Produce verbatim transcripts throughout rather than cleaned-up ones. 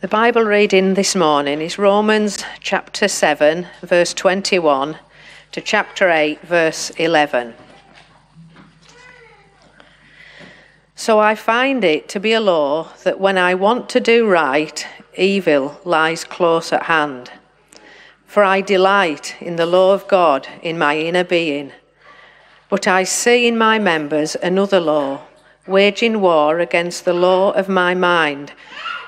The Bible reading this morning is Romans chapter seven, verse twenty-one, to chapter eight, verse eleven. So I find it to be a law that when I want to do right, evil lies close at hand. For I delight in the law of God in my inner being. But I see in my members another law, waging war against the law of my mind,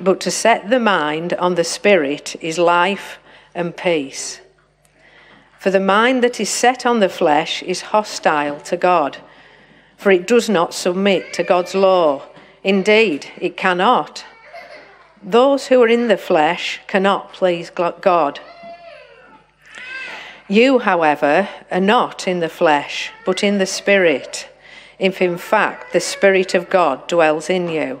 but to set the mind on the Spirit is life and peace. For the mind that is set on the flesh is hostile to God, for it does not submit to God's law. Indeed, it cannot. Those who are in the flesh cannot please God. You, however, are not in the flesh, but in the Spirit, if in fact the Spirit of God dwells in you.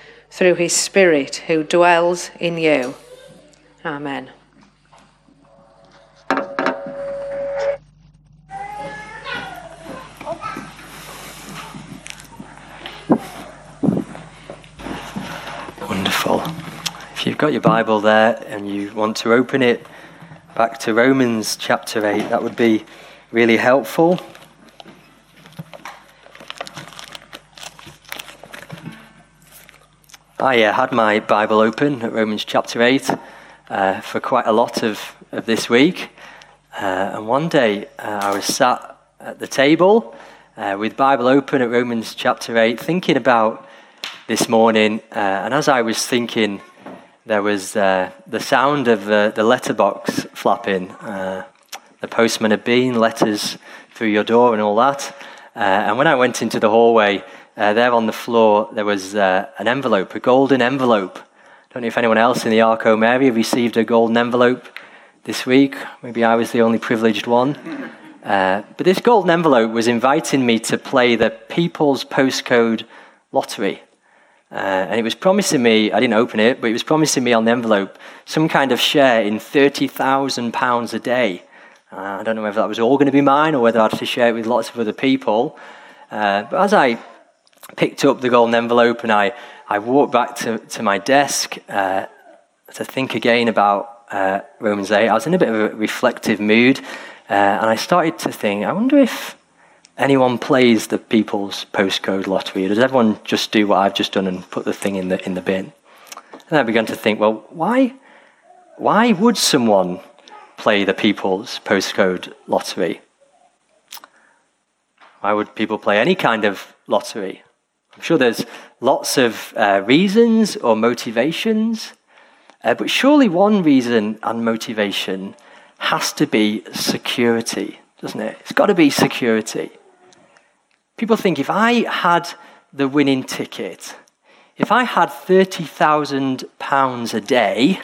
through his Spirit who dwells in you. Amen. If you've got your Bible there and you want to open it back to Romans chapter eight, that would be really helpful. I uh, had my Bible open at Romans chapter eight uh, for quite a lot of, of this week. Uh, and one day uh, I was sat at the table uh, with Bible open at Romans chapter eight, thinking about this morning, uh, and as I was thinking, there was uh, the sound of the, the letterbox flapping. Uh, the postman had been, letters through your door and all that. Uh, and when I went into the hallway, uh, there on the floor, there was uh, an envelope, a golden envelope. I don't know if anyone else in the Arcombe area received a golden envelope this week. Maybe I was the only privileged one. Uh, but this golden envelope was inviting me to play the People's Postcode Lottery. Uh, and it was promising me, I didn't open it, but it was promising me on the envelope some kind of share in thirty thousand pounds a day. Uh, I don't know whether that was all going to be mine or whether I had to share it with lots of other people. Uh, but as I picked up the golden envelope and I, I walked back to, to my desk uh, to think again about uh, Romans eight, I was in a bit of a reflective mood. Uh, and I started to think, I wonder if anyone plays the People's Postcode Lottery? Does everyone just do what I've just done and put the thing in the in the bin? And I began to think, well, why why would someone play the People's Postcode Lottery? Why would people play any kind of lottery? I'm sure there's lots of uh, reasons or motivations, uh, but surely one reason and motivation has to be security, doesn't it? It's got to be security. People think, if I had the winning ticket, if I had thirty thousand pounds a day,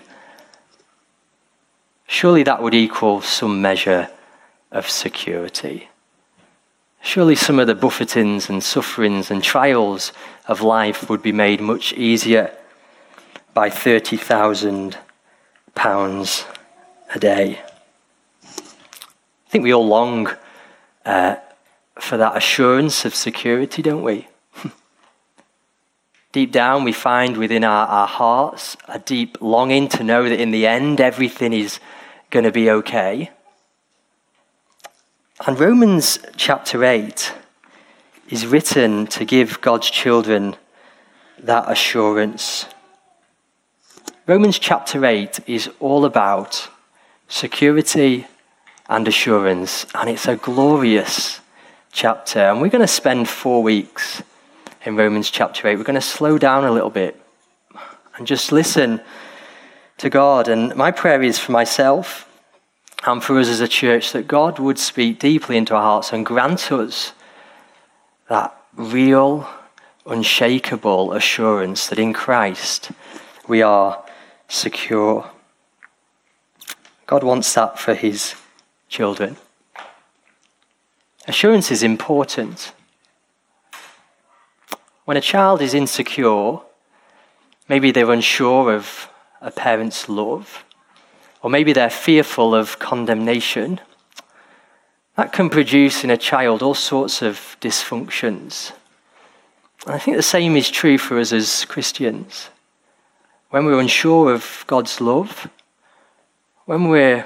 surely that would equal some measure of security. Surely some of the buffetings and sufferings and trials of life would be made much easier by thirty thousand pounds a day. I think we all long uh, for that assurance of security, don't we? Deep down, we find within our, our hearts a deep longing to know that in the end, everything is going to be okay. And Romans chapter eight is written to give God's children that assurance. Romans chapter eight is all about security and assurance, and it's a glorious chapter. And we're going to spend four weeks in Romans chapter eight. We're going to slow down a little bit and just listen to God. And my prayer is for myself and for us as a church that God would speak deeply into our hearts and grant us that real, unshakable assurance that in Christ we are secure. God wants that for his children. Assurance is important. When a child is insecure, maybe they're unsure of a parent's love, or maybe they're fearful of condemnation, that can produce in a child all sorts of dysfunctions. And I think the same is true for us as Christians. When we're unsure of God's love, when we're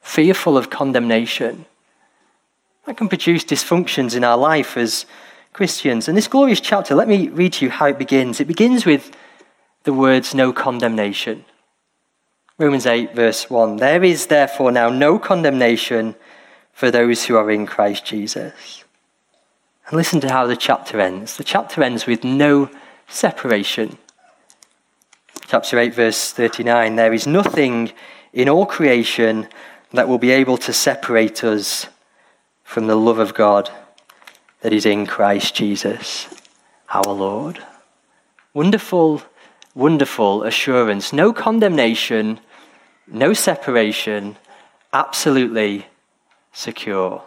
fearful of condemnation, that can produce dysfunctions in our life as Christians. And this glorious chapter, let me read to you how it begins. It begins with the words, no condemnation. Romans eight, verse one. There is therefore now no condemnation for those who are in Christ Jesus. And listen to how the chapter ends. The chapter ends with no separation. Chapter eight, verse thirty-nine. There is nothing in all creation that will be able to separate us from the love of God that is in Christ Jesus, our Lord. Wonderful, wonderful assurance. No condemnation, no separation, absolutely secure.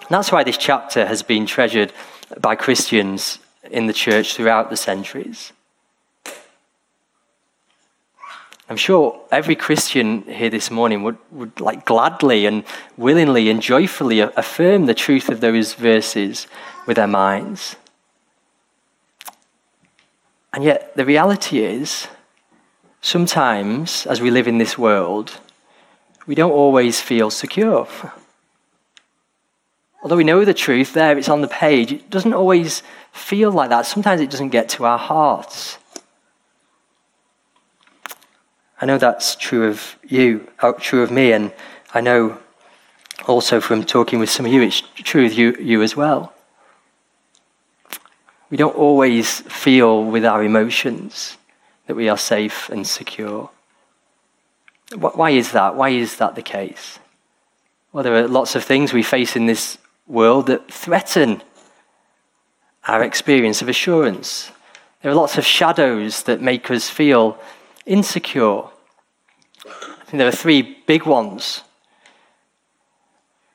And that's why this chapter has been treasured by Christians in the church throughout the centuries. I'm sure every Christian here this morning would, would like gladly and willingly and joyfully affirm the truth of those verses with their minds. And yet the reality is, sometimes as we live in this world, we don't always feel secure. Although we know the truth there, it's on the page, it doesn't always feel like that. Sometimes it doesn't get to our hearts. I know that's true of you, true of me, and I know also from talking with some of you, it's true of you, you as well. We don't always feel with our emotions that we are safe and secure. Why is that? Why is that the case? Well, there are lots of things we face in this world that threaten our experience of assurance. There are lots of shadows that make us feel insecure. I think there are three big ones.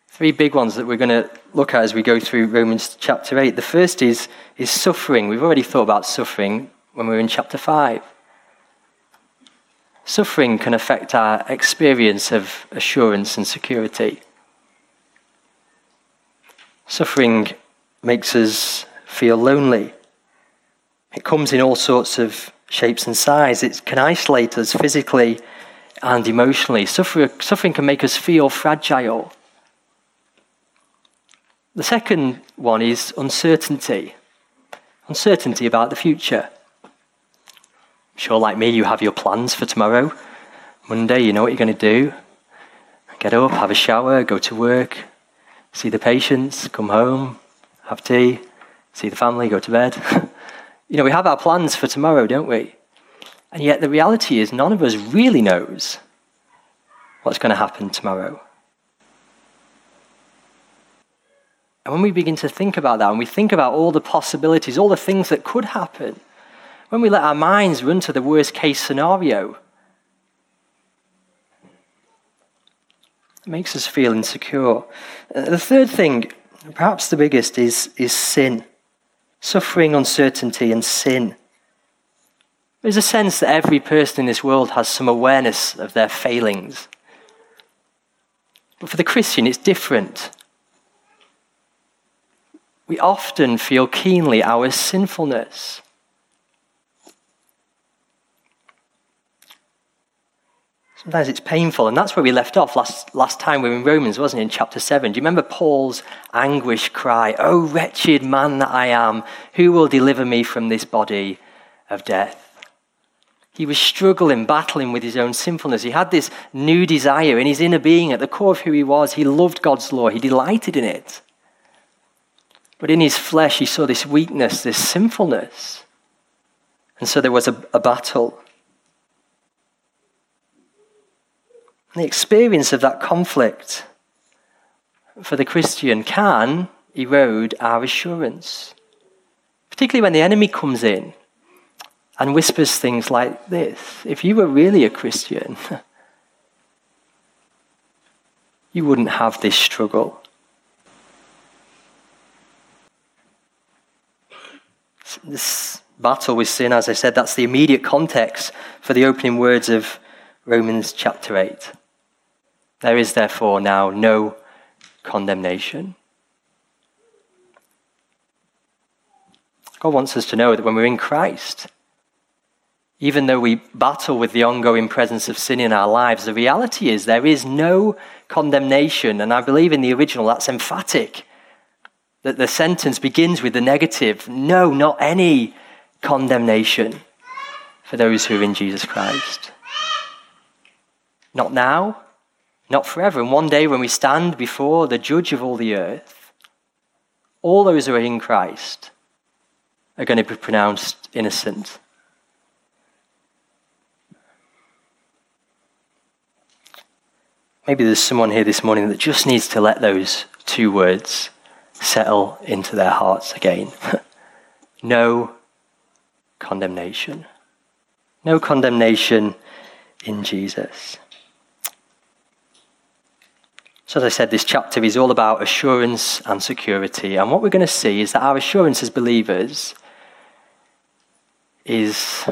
Three big ones that we're going to look at as we go through Romans chapter eight. The first is, is suffering. We've already thought about suffering when we were in chapter five. Suffering can affect our experience of assurance and security. Suffering makes us feel lonely. It comes in all sorts of shapes and size. It can isolate us physically and emotionally. Suffering can make us feel fragile. The second one is uncertainty. Uncertainty about the future. I'm sure, like me, you have your plans for tomorrow. Monday, you know what you're going to do. Get up, have a shower, go to work, see the patients, come home, have tea, see the family, go to bed. You know, we have our plans for tomorrow, don't we? And yet the reality is none of us really knows what's going to happen tomorrow. And when we begin to think about that, and we think about all the possibilities, all the things that could happen, when we let our minds run to the worst case scenario, it makes us feel insecure. The third thing, perhaps the biggest, is, is sin. Suffering, uncertainty, and sin. There's a sense that every person in this world has some awareness of their failings. But for the Christian, it's different. We often feel keenly our sinfulness. Sometimes it's painful, and that's where we left off last, last time we were in Romans, wasn't it, in chapter seven? Do you remember Paul's anguish cry, "Oh, wretched man that I am, who will deliver me from this body of death?" He was struggling, battling with his own sinfulness. He had this new desire in his inner being, at the core of who he was. He loved God's law. He delighted in it. But in his flesh, he saw this weakness, this sinfulness. And so there was a, a battle. And the experience of that conflict for the Christian can erode our assurance, particularly when the enemy comes in and whispers things like this. If you were really a Christian, you wouldn't have this struggle. This battle with sin, as I said, that's the immediate context for the opening words of Romans chapter eight. There is therefore now no condemnation. God wants us to know that when we're in Christ, even though we battle with the ongoing presence of sin in our lives, the reality is there is no condemnation. And I believe in the original that's emphatic. That the sentence begins with the negative, no, not any condemnation for those who are in Jesus Christ. Not now, not forever. And one day when we stand before the judge of all the earth, all those who are in Christ are going to be pronounced innocent. Maybe there's someone here this morning that just needs to let those two words settle into their hearts again. No condemnation. No condemnation in Jesus. So as I said, this chapter is all about assurance and security. And what we're going to see is that our assurance as believers is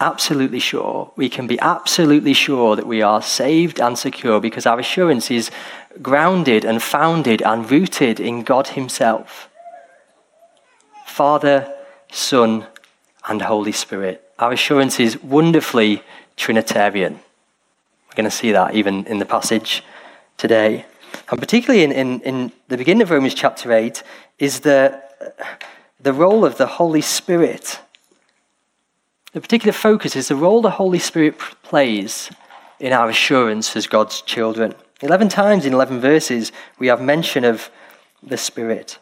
absolutely sure. We can be absolutely sure that we are saved and secure because our assurance is grounded and founded and rooted in God Himself. Father, Son, and Holy Spirit. Our assurance is wonderfully Trinitarian. We're going to see that even in the passage today. And particularly in, in, in the beginning of Romans chapter eight is the, the role of the Holy Spirit. The particular focus is the role the Holy Spirit plays in our assurance as God's children. Eleven times in eleven verses, we have mention of the Spirit.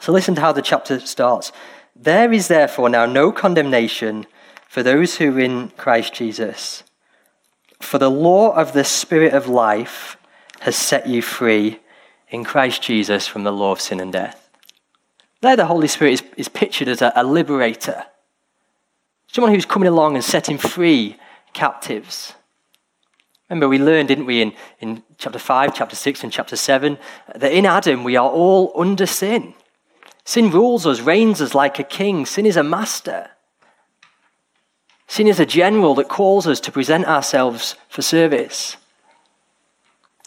So listen to how the chapter starts. There is therefore now no condemnation for those who are in Christ Jesus. For the law of the Spirit of life has set you free in Christ Jesus from the law of sin and death. There the Holy Spirit is, is pictured as a, a liberator. Someone who's coming along and setting free captives. Remember we learned, didn't we, in, in chapter five, chapter six, and chapter seven, that in Adam we are all under sin. Sin rules us, reigns us like a king. Sin is a master. Sin is a general that calls us to present ourselves for service.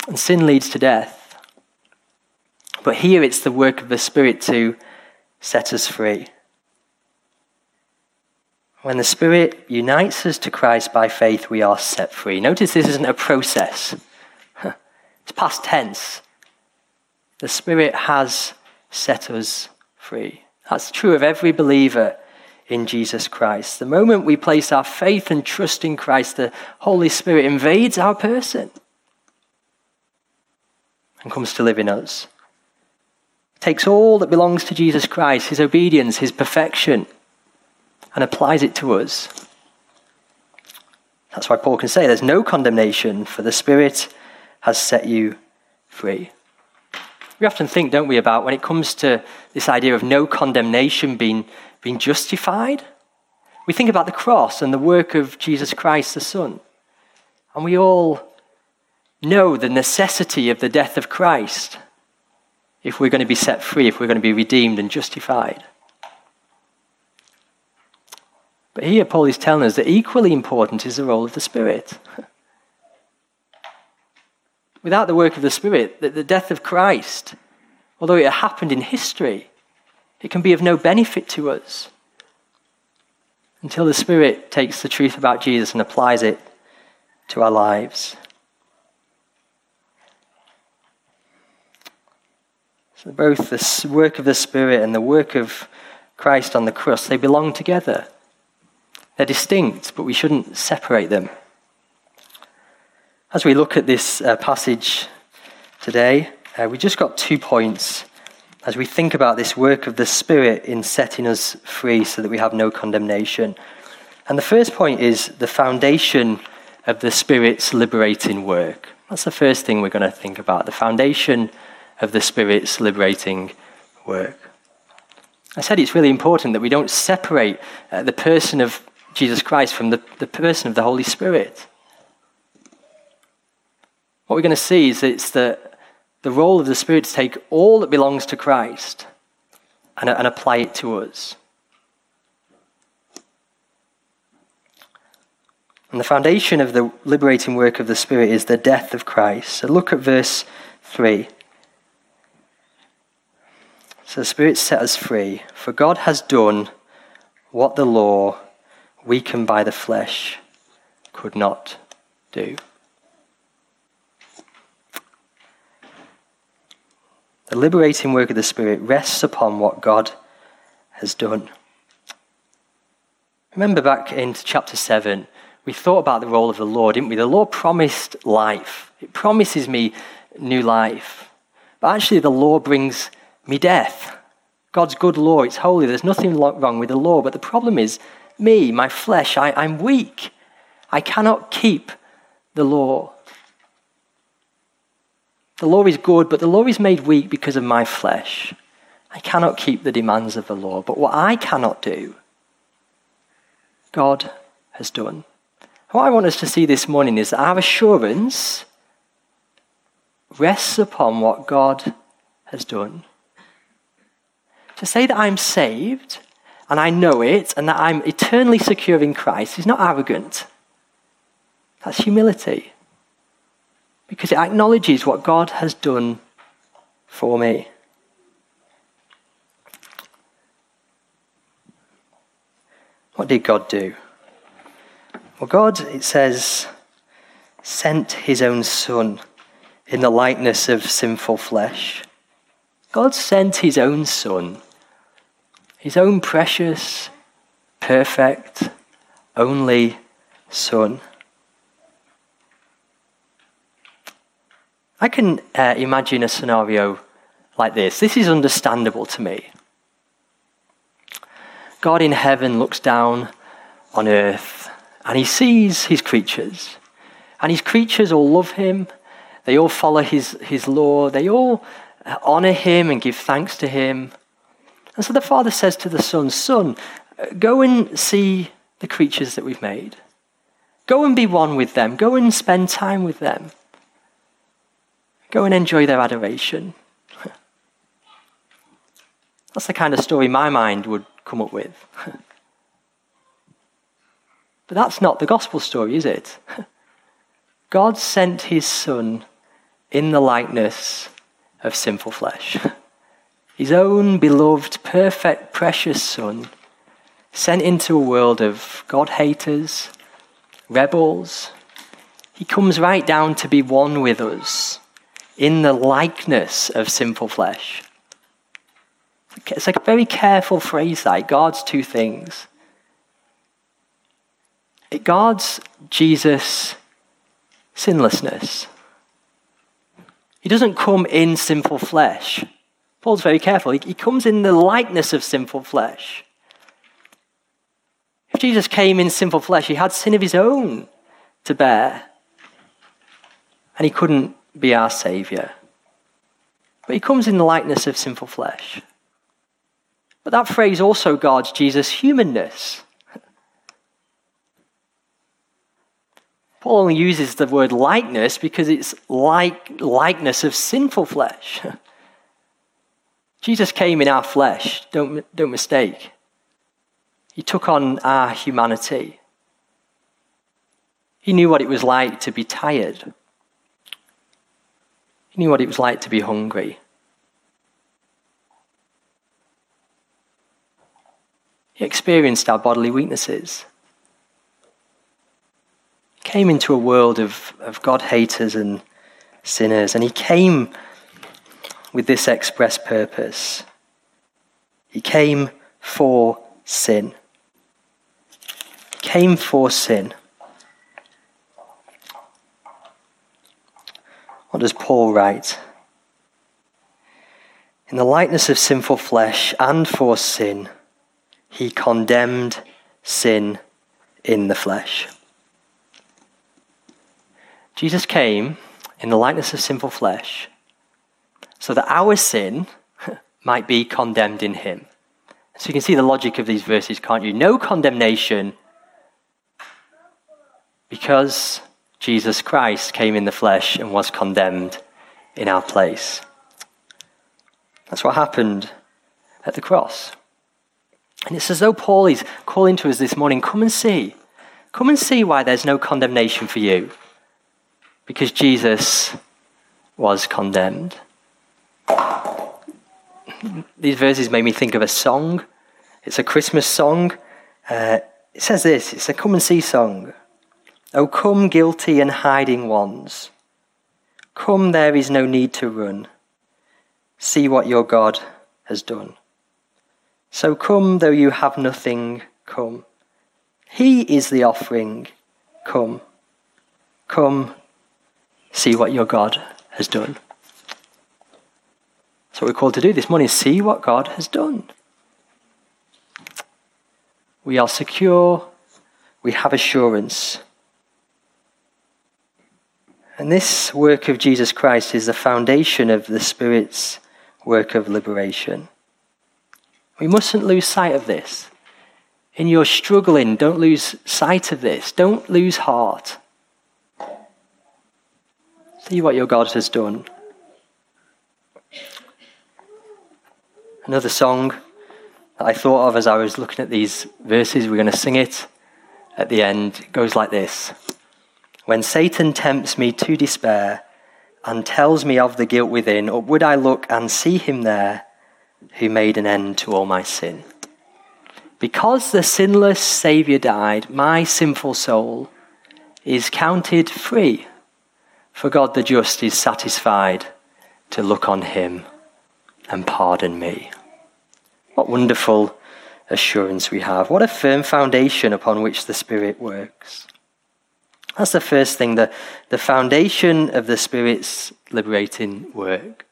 And sin leads to death. But here it's the work of the Spirit to set us free. When the Spirit unites us to Christ by faith, we are set free. Notice this isn't a process. It's past tense. The Spirit has set us free. That's true of every believer in Jesus Christ. The moment we place our faith and trust in Christ, the Holy Spirit invades our person and comes to live in us. It takes all that belongs to Jesus Christ, his obedience, his perfection, and applies it to us. That's why Paul can say there's no condemnation for the Spirit has set you free. We often think, don't we, about when it comes to this idea of no condemnation, being, being justified. We think about the cross and the work of Jesus Christ, the Son. And we all know the necessity of the death of Christ if we're going to be set free, if we're going to be redeemed and justified. But here Paul is telling us that equally important is the role of the Spirit. Without the work of the Spirit, the death of Christ, although it happened in history, it can be of no benefit to us until the Spirit takes the truth about Jesus and applies it to our lives. So both the work of the Spirit and the work of Christ on the cross, they belong together. They're distinct, but we shouldn't separate them. As we look at this uh, passage today, uh, we just got two points as we think about this work of the Spirit in setting us free so that we have no condemnation. And the first point is the foundation of the Spirit's liberating work. That's the first thing we're going to think about, the foundation of the Spirit's liberating work. I said it's really important that we don't separate uh, the person of Jesus Christ from the, the person of the Holy Spirit. What we're going to see is it's the, the role of the Spirit to take all that belongs to Christ and, and apply it to us. And the foundation of the liberating work of the Spirit is the death of Christ. So look at verse three. So the Spirit set us free. For God has done what the law, weakened by the flesh, could not do. The liberating work of the Spirit rests upon what God has done. Remember back into chapter seven, we thought about the role of the law, didn't we? The law promised life. It promises me new life. But actually the law brings me death. God's good law, it's holy. There's nothing wrong with the law. But the problem is me, my flesh, I, I'm weak. I cannot keep the law. The law is good, but the law is made weak because of my flesh. I cannot keep the demands of the law, but what I cannot do, God has done. What I want us to see this morning is that our assurance rests upon what God has done. To say that I'm saved, and I know it, and that I'm eternally secure in Christ is not arrogant. That's humility. Because it acknowledges what God has done for me. What did God do? Well, God, it says, sent his own Son in the likeness of sinful flesh. God sent his own Son, his own precious, perfect, only Son. I can uh, imagine a scenario like this. This is understandable to me. God in heaven looks down on earth and he sees his creatures. And his creatures all love him. They all follow his, his law. They all honor him and give thanks to him. And so the Father says to the Son, Son, go and see the creatures that we've made. Go and be one with them. Go and spend time with them. Go and enjoy their adoration. That's the kind of story my mind would come up with. But that's not the gospel story, is it? God sent his Son in the likeness of sinful flesh. His own beloved, perfect, precious Son, sent into a world of God-haters, rebels. He comes right down to be one with us, in the likeness of sinful flesh. It's like a very careful phrase, that God's two things. It guards Jesus' sinlessness. He doesn't come in sinful flesh. Paul's very careful. He comes in the likeness of sinful flesh. If Jesus came in sinful flesh, he had sin of his own to bear. And he couldn't be our saviour. But he comes in the likeness of sinful flesh. But that phrase also guards Jesus' humanness. Paul only uses the word likeness because it's like likeness of sinful flesh. Jesus came in our flesh, don't, don't mistake. He took on our humanity. He knew what it was like to be tired. He knew what it was like to be hungry. He experienced our bodily weaknesses. He came into a world of, of God-haters and sinners, and he came with this express purpose. He came for sin. He came for sin. What does Paul write? In the likeness of sinful flesh and for sin, he condemned sin in the flesh. Jesus came in the likeness of sinful flesh so that our sin might be condemned in him. So you can see the logic of these verses, can't you? No condemnation because Jesus Christ came in the flesh and was condemned in our place. That's what happened at the cross. And it's as though Paul is calling to us this morning, come and see. Come and see why there's no condemnation for you. Because Jesus was condemned. These verses made me think of a song. It's a Christmas song. Uh, it says this, it's a come and see song. Oh, come guilty and hiding ones. Come, there is no need to run. See what your God has done. So come, though you have nothing, come. He is the offering, come. Come, see what your God has done. So we're called to do this morning, see what God has done. We are secure, we have assurance. And this work of Jesus Christ is the foundation of the Spirit's work of liberation. We mustn't lose sight of this. In your struggling, don't lose sight of this. Don't lose heart. See what your God has done. Another song that I thought of as I was looking at these verses, we're going to sing it at the end. It goes like this. When Satan tempts me to despair and tells me of the guilt within, or would I look and see him there who made an end to all my sin? Because the sinless Saviour died, my sinful soul is counted free. For God the just is satisfied to look on him and pardon me. What wonderful assurance we have. What a firm foundation upon which the Spirit works. That's the first thing, the, the foundation of the Spirit's liberating work.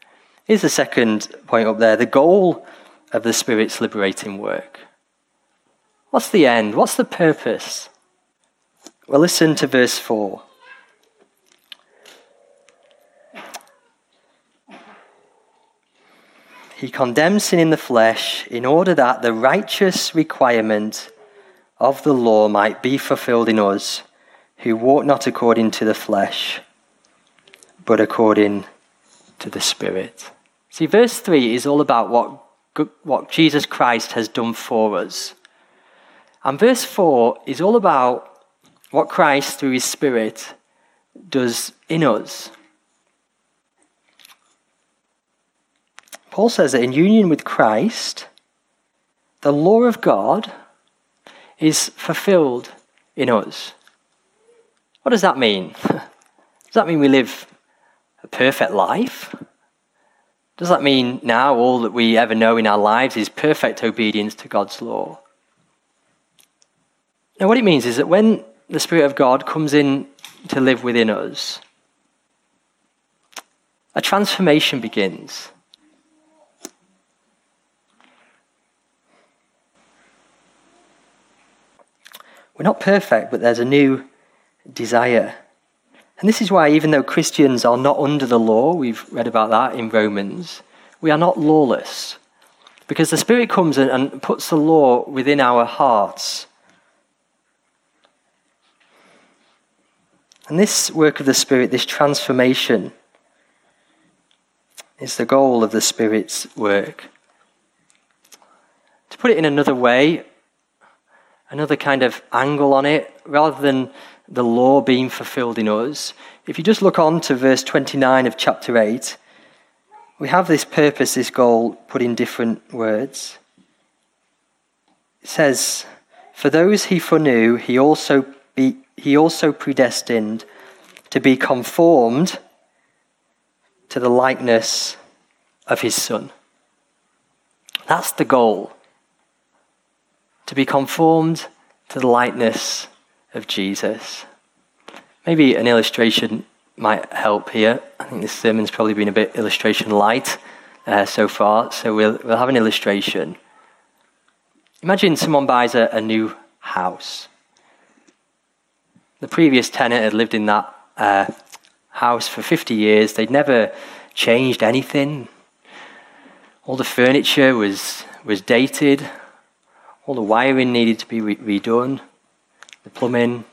Here's the second point up there, the goal of the Spirit's liberating work. What's the end? What's the purpose? Well, listen to verse four. He condemns sin in the flesh in order that the righteous requirement of the law might be fulfilled in us, who walk not according to the flesh, but according to the Spirit. See, verse three is all about what, what Jesus Christ has done for us. And verse four is all about what Christ, through his Spirit, does in us. Paul says that in union with Christ, the law of God is fulfilled in us. What does that mean? Does that mean we live a perfect life? Does that mean now all that we ever know in our lives is perfect obedience to God's law? Now, what it means is that when the Spirit of God comes in to live within us, a transformation begins. We're not perfect, but there's a new desire. And this is why, even though Christians are not under the law, we've read about that in Romans, we are not lawless. Because the Spirit comes in and puts the law within our hearts. And this work of the Spirit, this transformation, is the goal of the Spirit's work. To put it in another way, another kind of angle on it, rather than the law being fulfilled in us, if you just look on to verse twenty-nine of chapter eight, we have this purpose, this goal, put in different words. It says, "For those he foreknew, he also be, he also predestined to be conformed to the likeness of his Son." That's the goal, to be conformed to the likeness of Jesus. Maybe an illustration might help here. I think this sermon's probably been a bit illustration light uh, so far, so we'll we'll have an illustration. Imagine someone buys a, a new house. The previous tenant had lived in that uh, house for fifty years. They'd never changed anything. All the furniture was was dated. All the wiring needed to be re- redone. The plumbing,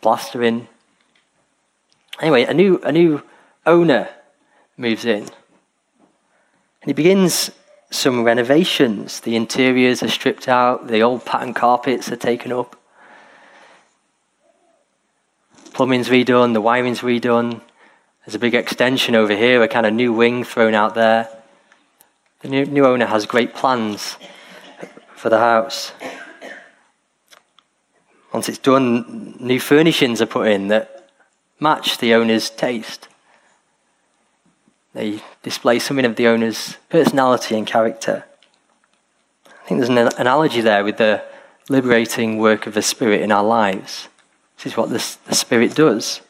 plastering. Anyway, a new a new owner moves in, and he begins some renovations. The interiors are stripped out, the old pattern carpets are taken up, plumbing's redone, the wiring's redone, there's a big extension over here, a kind of new wing thrown out there. The new, new owner has great plans for the house. Once it's done, new furnishings are put in that match the owner's taste. They display something of the owner's personality and character. I think there's an analogy there with the liberating work of the Spirit in our lives. This is what the, the Spirit does.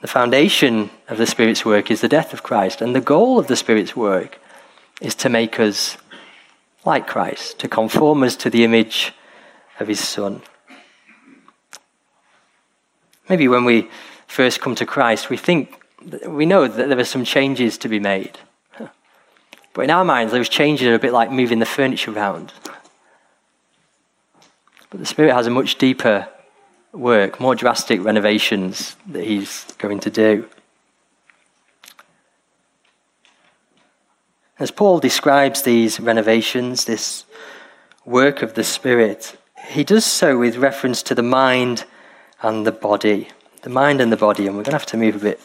The foundation of the Spirit's work is the death of Christ, and the goal of the Spirit's work is to make us like Christ, to conform us to the image of his Son. Maybe when we first come to Christ, we think, we know that there are some changes to be made. But in our minds, those changes are a bit like moving the furniture around. But the Spirit has a much deeper work, more drastic renovations that he's going to do. As Paul describes these renovations, this work of the Spirit, he does so with reference to the mind and the body. The mind and the body, and we're going to have to move a bit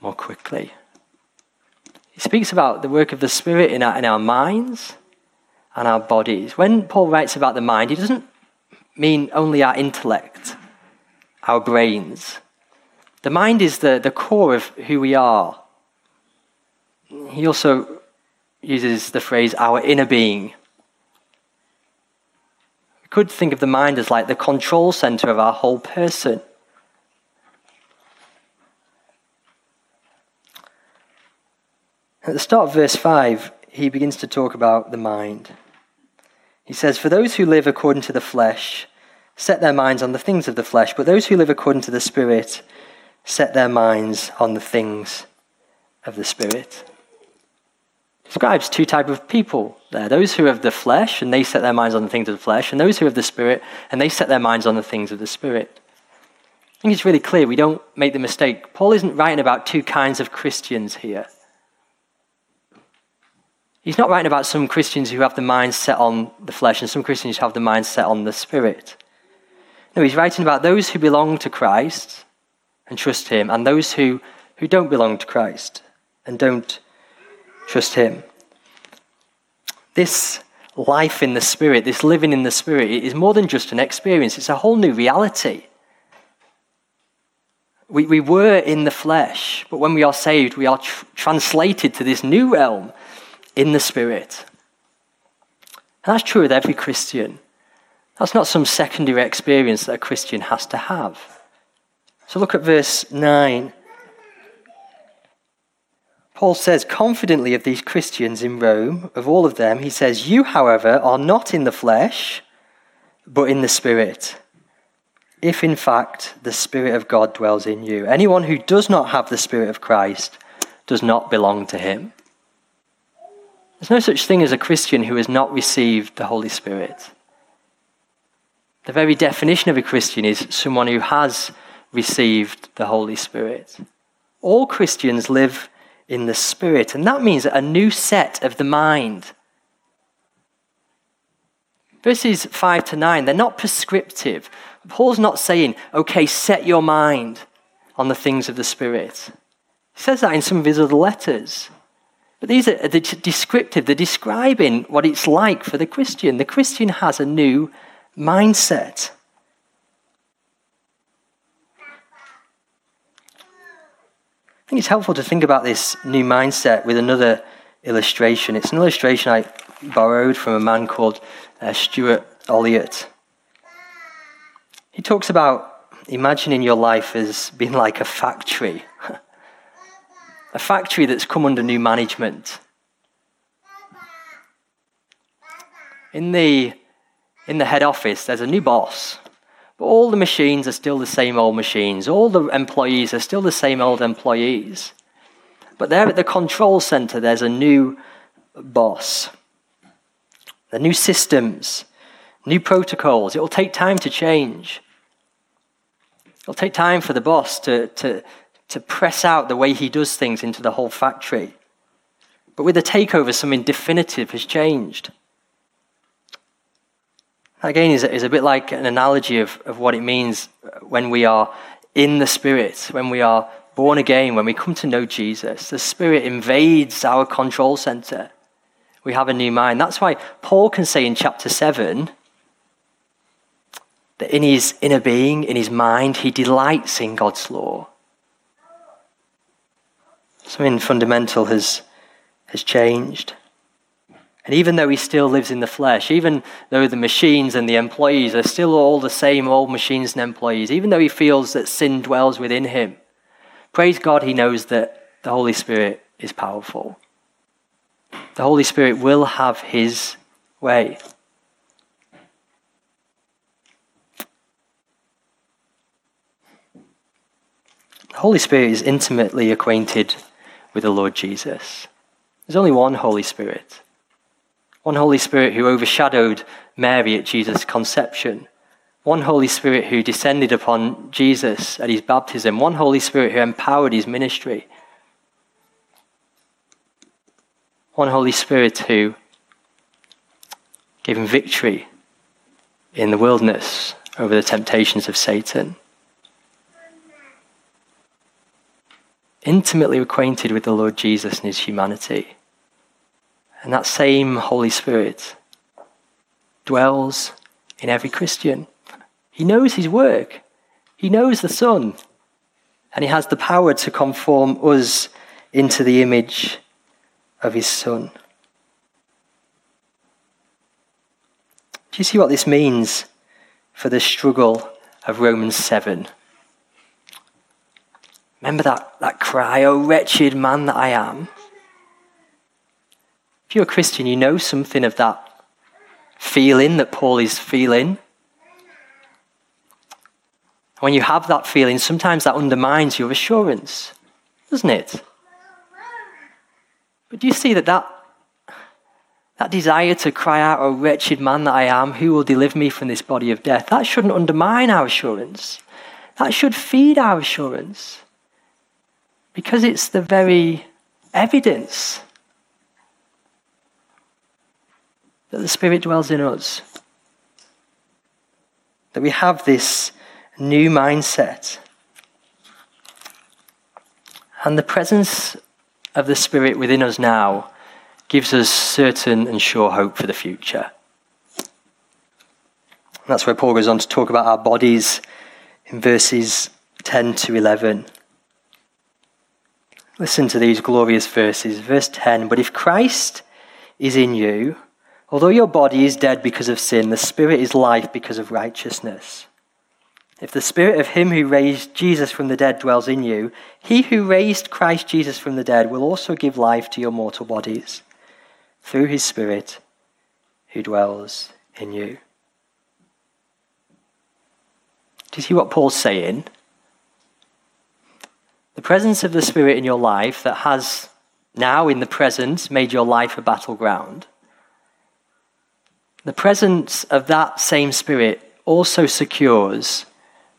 more quickly. He speaks about the work of the Spirit in our, in our minds and our bodies. When Paul writes about the mind, he doesn't mean only our intellect, our brains. The mind is the, the core of who we are. He also uses the phrase, our inner being. Could think of the mind as like the control center of our whole person. At the start of verse five, he begins to talk about the mind. He says, "For those who live according to the flesh set their minds on the things of the flesh, but those who live according to the Spirit set their minds on the things of the Spirit." Describes two types of people there. Those who are of the flesh, and they set their minds on the things of the flesh, and those who are of the Spirit, and they set their minds on the things of the Spirit. I think it's really clear we don't make the mistake. Paul isn't writing about two kinds of Christians here. He's not writing about some Christians who have the mind set on the flesh and some Christians who have the mind set on the Spirit. No, he's writing about those who belong to Christ and trust him, and those who, who don't belong to Christ and don't trust him. This life in the Spirit, this living in the Spirit, is more than just an experience. It's a whole new reality. We we were in the flesh, but when we are saved, we are tr- translated to this new realm in the Spirit. And that's true of every Christian. That's not some secondary experience that a Christian has to have. So look at verse nine. Paul says confidently of these Christians in Rome, of all of them, he says, "You, however, are not in the flesh, but in the Spirit. if in fact the Spirit of God dwells in you. Anyone who does not have the Spirit of Christ does not belong to him. There's no such thing as a Christian who has not received the Holy Spirit. The very definition of a Christian is someone who has received the Holy Spirit. All Christians live in the Spirit, and that means a new set of the mind. Verses five to nine, they're not prescriptive. Paul's not saying, okay, set your mind on the things of the Spirit. He says that in some of his other letters. But these are the descriptive, they're describing what it's like for the Christian. The Christian has a new mindset. I think it's helpful to think about this new mindset with another illustration. It's an illustration I borrowed from a man called uh, Stuart Olliott. He talks about imagining your life as being like a factory. A factory that's come under new management. In the in the head office, there's a new boss, but all the machines are still the same old machines. All the employees are still the same old employees. But there at the control center, there's a new boss. There are new systems, new protocols. It will take time to change. It'll take time for the boss to to. to press out the way he does things into the whole factory. But with the takeover, something definitive has changed. Again, is is a bit like an analogy of, of what it means when we are in the Spirit, when we are born again, when we come to know Jesus. The Spirit invades our control center. We have a new mind. That's why Paul can say in chapter seven, that in his inner being, in his mind, he delights in God's law. Something fundamental has has changed. And even though he still lives in the flesh, even though the machines and the employees are still all the same old machines and employees, even though he feels that sin dwells within him, praise God, he knows that the Holy Spirit is powerful. The Holy Spirit will have his way. The Holy Spirit is intimately acquainted with the Lord Jesus. There's only one Holy Spirit. One Holy Spirit who overshadowed Mary at Jesus' conception. One Holy Spirit who descended upon Jesus at his baptism. One Holy Spirit who empowered his ministry. One Holy Spirit who gave him victory in the wilderness over the temptations of Satan. Intimately acquainted with the Lord Jesus and his humanity. And that same Holy Spirit dwells in every Christian. He knows his work. He knows the Son. And he has the power to conform us into the image of his Son. Do you see what this means for the struggle of Romans seven? Remember that, that cry, "Oh wretched man that I am." If you're a Christian, you know something of that feeling that Paul is feeling. When you have that feeling, sometimes that undermines your assurance, doesn't it? But do you see that that, that desire to cry out, "Oh wretched man that I am, who will deliver me from this body of death?" That shouldn't undermine our assurance. That should feed our assurance. Because it's the very evidence that the Spirit dwells in us. That we have this new mindset. And the presence of the Spirit within us now gives us certain and sure hope for the future. And that's where Paul goes on to talk about our bodies in verses ten to eleven. Listen to these glorious verses. Verse ten, "But if Christ is in you, although your body is dead because of sin, the Spirit is life because of righteousness. If the Spirit of him who raised Jesus from the dead dwells in you, he who raised Christ Jesus from the dead will also give life to your mortal bodies through his Spirit who dwells in you." Do you see what Paul's saying? The presence of the Spirit in your life that has now in the present made your life a battleground. The presence of that same Spirit also secures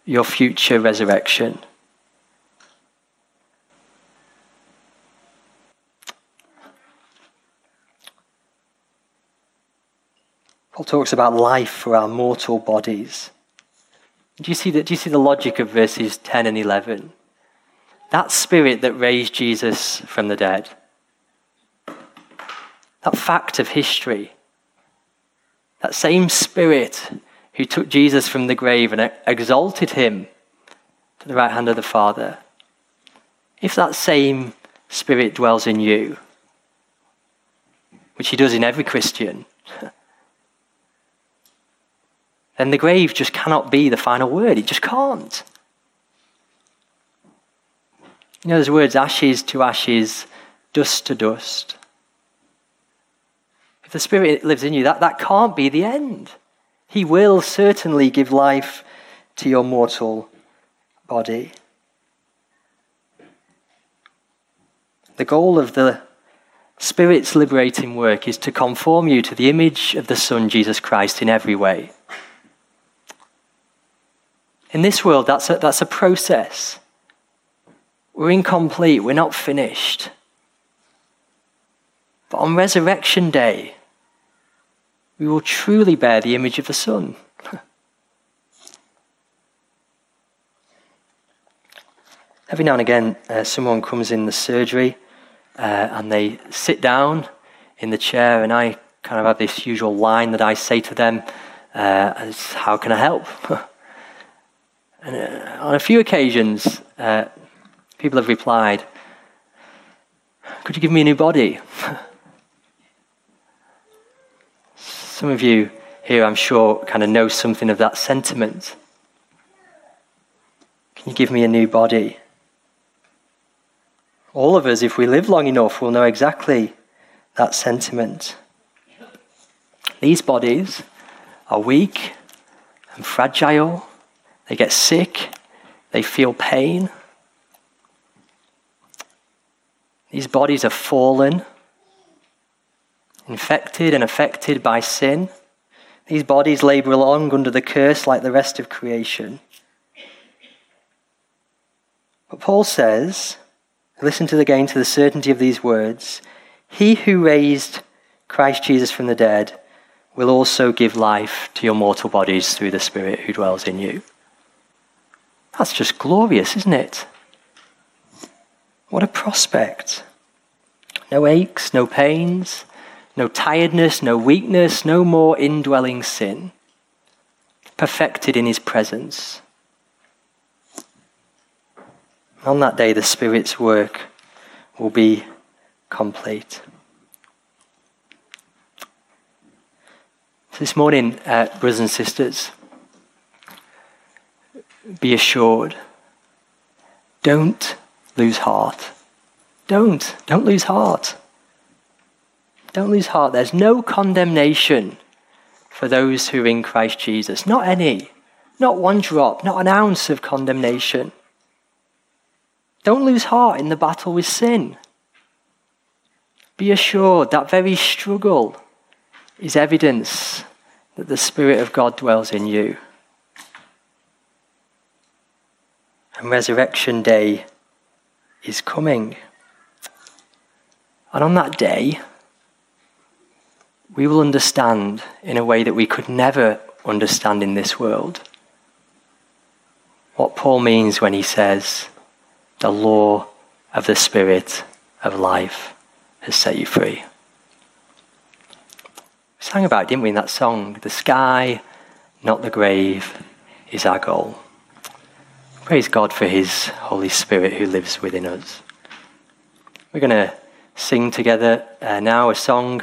your future resurrection. Paul talks about life for our mortal bodies. Do you see that? Do you see the logic of verses ten and eleven? That Spirit that raised Jesus from the dead, that fact of history, that same Spirit who took Jesus from the grave and exalted him to the right hand of the Father, if that same Spirit dwells in you, which he does in every Christian, then the grave just cannot be the final word. It just can't. You know, those words, ashes to ashes, dust to dust. If the Spirit lives in you, that, that can't be the end. He will certainly give life to your mortal body. The goal of the Spirit's liberating work is to conform you to the image of the Son, Jesus Christ, in every way. In this world, that's a, that's a process. We're incomplete, we're not finished. But on Resurrection Day, we will truly bear the image of the Son. Every now and again, uh, someone comes in the surgery uh, and they sit down in the chair, and I kind of have this usual line that I say to them, uh, as, how can I help? And uh, on a few occasions, uh, people have replied, could you give me a new body? Some of you here, I'm sure, kind of know something of that sentiment. Can you give me a new body? All of us, if we live long enough, will know exactly that sentiment. These bodies are weak and fragile. They get sick. They feel pain. These bodies are fallen, infected and affected by sin. These bodies labor along under the curse like the rest of creation. But Paul says, listen to again to the certainty of these words, he who raised Christ Jesus from the dead will also give life to your mortal bodies through the Spirit who dwells in you. That's just glorious, isn't it? What a prospect. No aches, no pains, no tiredness, no weakness, no more indwelling sin, perfected in his presence. On that day, the Spirit's work will be complete. So this morning, uh, brothers and sisters, be assured, don't lose heart. Don't. Don't lose heart. Don't lose heart. There's no condemnation for those who are in Christ Jesus. Not any. Not one drop. Not an ounce of condemnation. Don't lose heart in the battle with sin. Be assured that very struggle is evidence that the Spirit of God dwells in you. And Resurrection Day is coming. And on that day, we will understand in a way that we could never understand in this world what Paul means when he says, the law of the Spirit of life has set you free. We sang about it, didn't we, in that song, the sky, not the grave, is our goal. Praise God for his Holy Spirit who lives within us. We're going to sing together uh, now a song